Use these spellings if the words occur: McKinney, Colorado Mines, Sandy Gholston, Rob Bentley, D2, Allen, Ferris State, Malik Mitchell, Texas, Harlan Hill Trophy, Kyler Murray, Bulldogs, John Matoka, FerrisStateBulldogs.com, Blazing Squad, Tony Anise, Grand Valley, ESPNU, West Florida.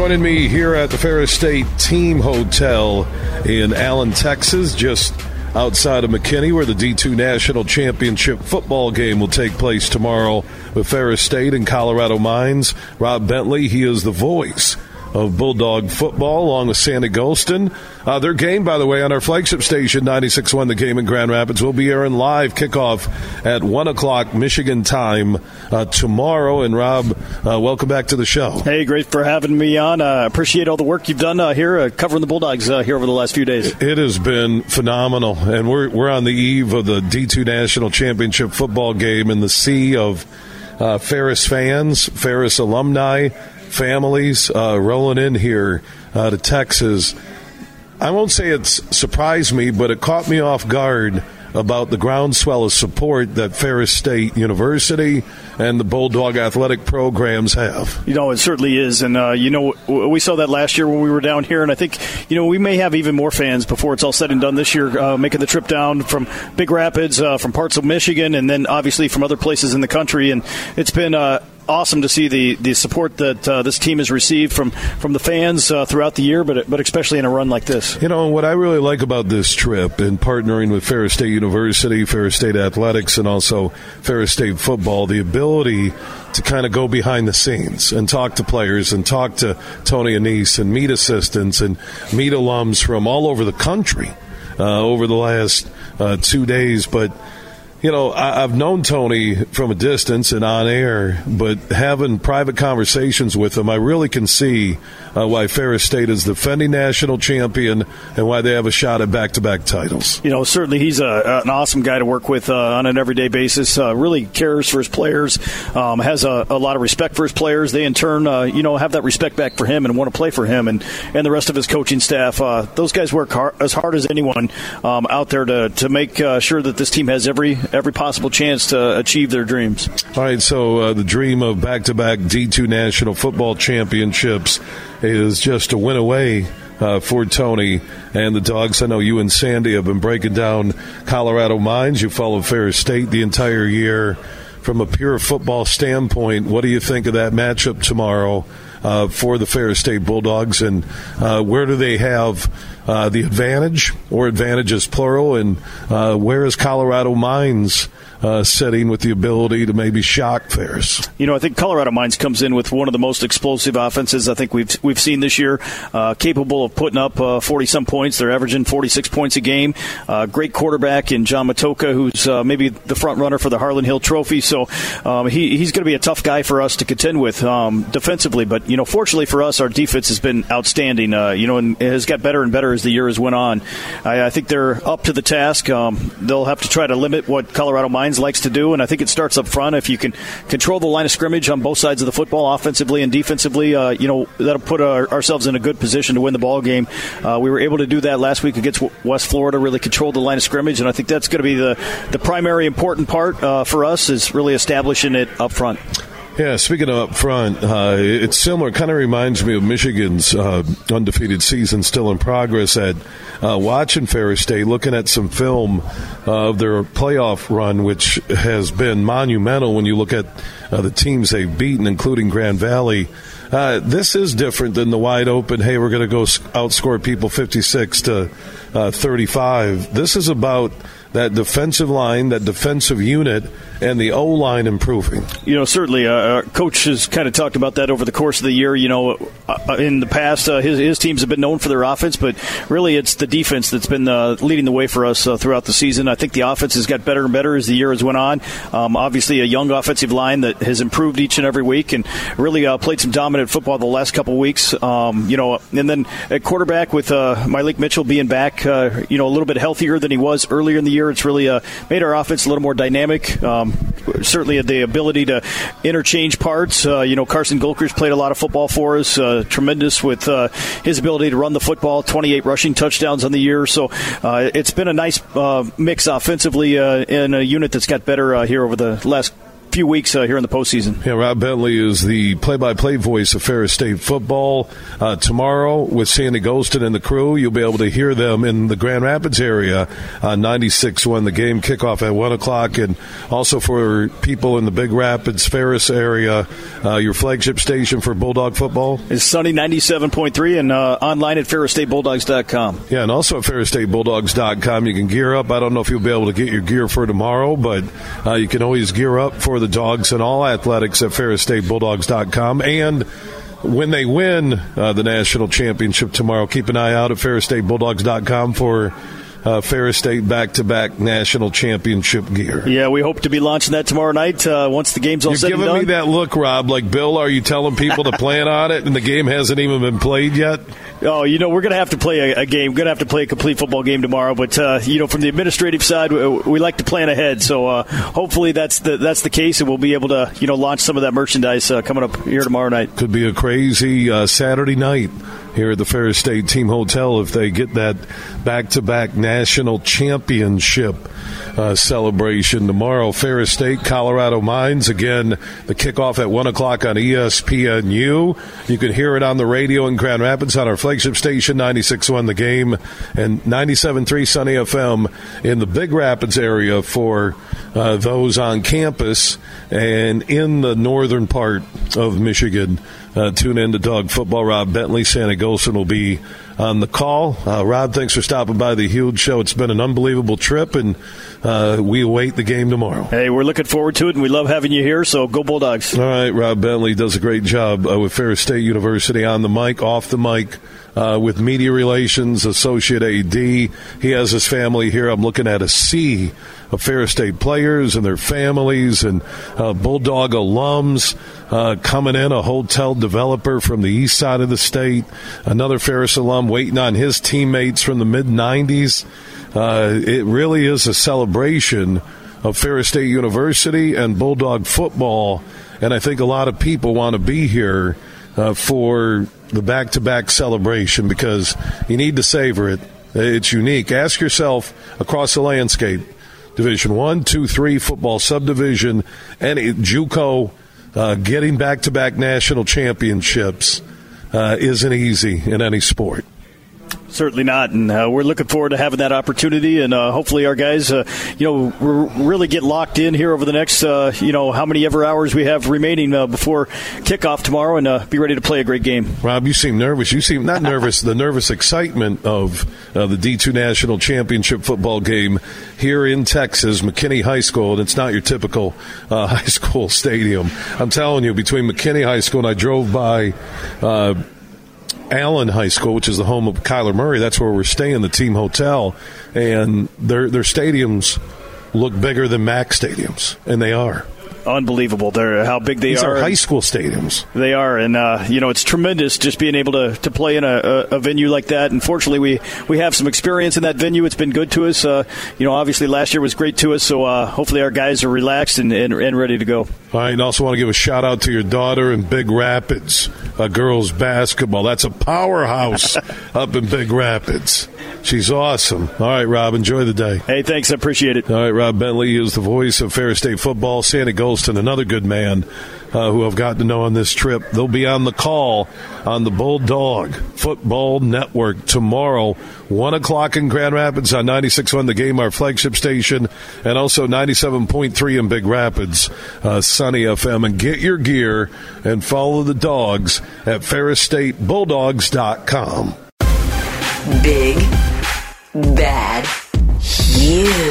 Joining me here at the Ferris State Team Hotel in Allen, Texas, just outside of McKinney, where the D2 National Championship football game will take place tomorrow with Ferris State and Colorado Mines. Rob Bentley, he is the voice of Bulldog football, along with Sandy Gholston. Their game, by the way, on our flagship station, 96.1 The Game in Grand Rapids, will be airing live kickoff at 1 o'clock Michigan time tomorrow. And, Rob, welcome back to the show. Hey, great for having me on. I appreciate all the work you've done here covering the Bulldogs here over the last few days. It has been phenomenal. And we're on the eve of the D2 National Championship football game in the sea of Ferris fans, Ferris alumni, families rolling in here to Texas. I won't say it's surprised me, but it caught me off guard about the groundswell of support that Ferris State University and the Bulldog athletic programs have. You know, it certainly is. And, we saw that last year when we were down here. And I think, we may have even more fans before it's all said and done this year, making the trip down from Big Rapids, from parts of Michigan, and then obviously from other places in the country. And it's been awesome to see the support that this team has received from the fans throughout the year, but especially in a run like this. What I really like about this trip and partnering with Ferris State University, Ferris State Athletics, and also Ferris State Football, the ability to kind of go behind the scenes and talk to players and talk to Tony Anise and meet assistants and meet alums from all over the country over the last 2 days. But I've known Tony from a distance and on air, but having private conversations with him, I really can see why Ferris State is the defending national champion and why they have a shot at back-to-back titles. Certainly he's an awesome guy to work with on an everyday basis, really cares for his players, has a lot of respect for his players. They, in turn, have that respect back for him and want to play for him and the rest of his coaching staff. Those guys work as hard as anyone out there to make sure that this team has every possible chance to achieve their dreams. All right, so the dream of back-to-back D2 National Football Championships is just a win away for Tony and the Dogs. I know you and Sandy have been breaking down Colorado Mines. You followed Ferris State the entire year. From a pure football standpoint, what do you think of that matchup tomorrow for the Ferris State Bulldogs, and where do they have the advantage, or advantages plural, and where is Colorado Mines setting with the ability to maybe shock Ferris? I think Colorado Mines comes in with one of the most explosive offenses I think we've seen this year, capable of putting up 40-some points. They're averaging 46 points a game. Great quarterback in John Matoka, who's maybe the front-runner for the Harlan Hill Trophy. So he's going to be a tough guy for us to contend with defensively. But, fortunately for us, our defense has been outstanding, and has got better and better as the year has went on. I think they're up to the task. They'll have to try to limit what Colorado Mines likes to do, and I think it starts up front. If you can control the line of scrimmage on both sides of the football, offensively and defensively, that'll put ourselves in a good position to win the ball game. We were able to do that last week against West Florida, really controlled the line of scrimmage, and I think that's going to be the primary important part for us, is really establishing it up front. Yeah, speaking of up front, it's similar. Kind of reminds me of Michigan's undefeated season still in progress. At watching Ferris State, looking at some film of their playoff run, which has been monumental when you look at the teams they've beaten, including Grand Valley. This is different than the wide open, hey, we're going to go outscore people 56 to 35. This is about that defensive line, that defensive unit, and the O-line improving. Certainly. Our coach has kind of talked about that over the course of the year. In the past, his teams have been known for their offense, but really it's the defense that's been leading the way for us throughout the season. I think the offense has got better and better as the year has went on. Obviously, a young offensive line that has improved each and every week and really played some dominant football the last couple weeks. And then at quarterback with Malik Mitchell being back, a little bit healthier than he was earlier in the year. It's really made our offense a little more dynamic. Certainly the ability to interchange parts. Carson Golker's played a lot of football for us. Tremendous with his ability to run the football, 28 rushing touchdowns on the year. So it's been a nice mix offensively in a unit that's got better here over the last few weeks here in the postseason. Yeah, Rob Bentley is the play-by-play voice of Ferris State football. Tomorrow with Sandy Gholston and the crew, you'll be able to hear them in the Grand Rapids area on 96.1 The Game, kickoff at 1 o'clock. And also for people in the Big Rapids, Ferris area, your flagship station for Bulldog football is Sunny 97.3 and online at FerrisStateBulldogs.com. Yeah, and also at FerrisStateBulldogs.com. You can gear up. I don't know if you'll be able to get your gear for tomorrow, but you can always gear up for the Dogs and all athletics at FerrisStateBulldogs.com. And when they win the national championship tomorrow, keep an eye out at FerrisStateBulldogs.com for Ferris State back-to-back national championship gear. Yeah, we hope to be launching that tomorrow night once the game's all said and done. You're giving me that look, Rob, like, Bill, are you telling people to plan on it and the game hasn't even been played yet? Oh, you know, we're going to have to play a game. We're going to have to play a complete football game tomorrow. But, you know, from the administrative side, we like to plan ahead. So hopefully that's the case, and we'll be able to, you know, launch some of that merchandise coming up here tomorrow night. Could be a crazy Saturday night here at the Ferris State Team Hotel if they get that back-to-back national championship celebration tomorrow. Ferris State, Colorado Mines. Again, the kickoff at 1 o'clock on ESPNU. You can hear it on the radio in Grand Rapids on our flagship station, 96.1 The Game, and 97.3 Sunny FM in the Big Rapids area for those on campus and in the northern part of Michigan. Tune in to Dog Football. Rob Bentley, Sandy Gholston will be on the call. Rob, thanks for stopping by the huge show. It's been an unbelievable trip, and we await the game tomorrow. Hey, we're looking forward to it, and we love having you here, so go Bulldogs. All right, Rob Bentley does a great job with Ferris State University on the mic, off the mic, with media relations, associate AD. He has his family here. I'm looking at a sea of Ferris State players and their families and Bulldog alums coming in, a hotel developer from the east side of the state, another Ferris alum waiting on his teammates from the mid-'90s. It really is a celebration of Ferris State University and Bulldog football, and I think a lot of people want to be here for the back-to-back celebration because you need to savor it. It's unique. Ask yourself across the landscape, Division 1, 2, 3, football subdivision, and JUCO getting back-to-back national championships isn't easy in any sport. Certainly not, and we're looking forward to having that opportunity, and hopefully our guys, really get locked in here over the next, how many ever hours we have remaining before kickoff tomorrow, and be ready to play a great game. Rob, you seem nervous. You seem not nervous, the nervous excitement of the D2 National Championship football game here in Texas, McKinney High School, and it's not your typical high school stadium. I'm telling you, between McKinney High School and I drove by Allen High School, which is the home of Kyler Murray. That's where we're staying, the team hotel. And their stadiums look bigger than MAC stadiums, and they are. Unbelievable. How big they are. These are high school stadiums. They are, and, it's tremendous just being able to play in a venue like that. And fortunately, we have some experience in that venue. It's been good to us. Obviously last year was great to us, so hopefully our guys are relaxed and ready to go. All right, and also want to give a shout-out to your daughter in Big Rapids, girls basketball. That's a powerhouse up in Big Rapids. She's awesome. All right, Rob, enjoy the day. Hey, thanks. I appreciate it. All right, Rob Bentley is the voice of Ferris State football. Sandy Gholston, another good man who I've gotten to know on this trip. They'll be on the call on the Bulldog Football Network tomorrow, 1 o'clock in Grand Rapids on 96.1 The Game, our flagship station, and also 97.3 in Big Rapids, Sunny FM. And get your gear and follow the Dogs at FerrisStateBulldogs.com. Big, bad, huge.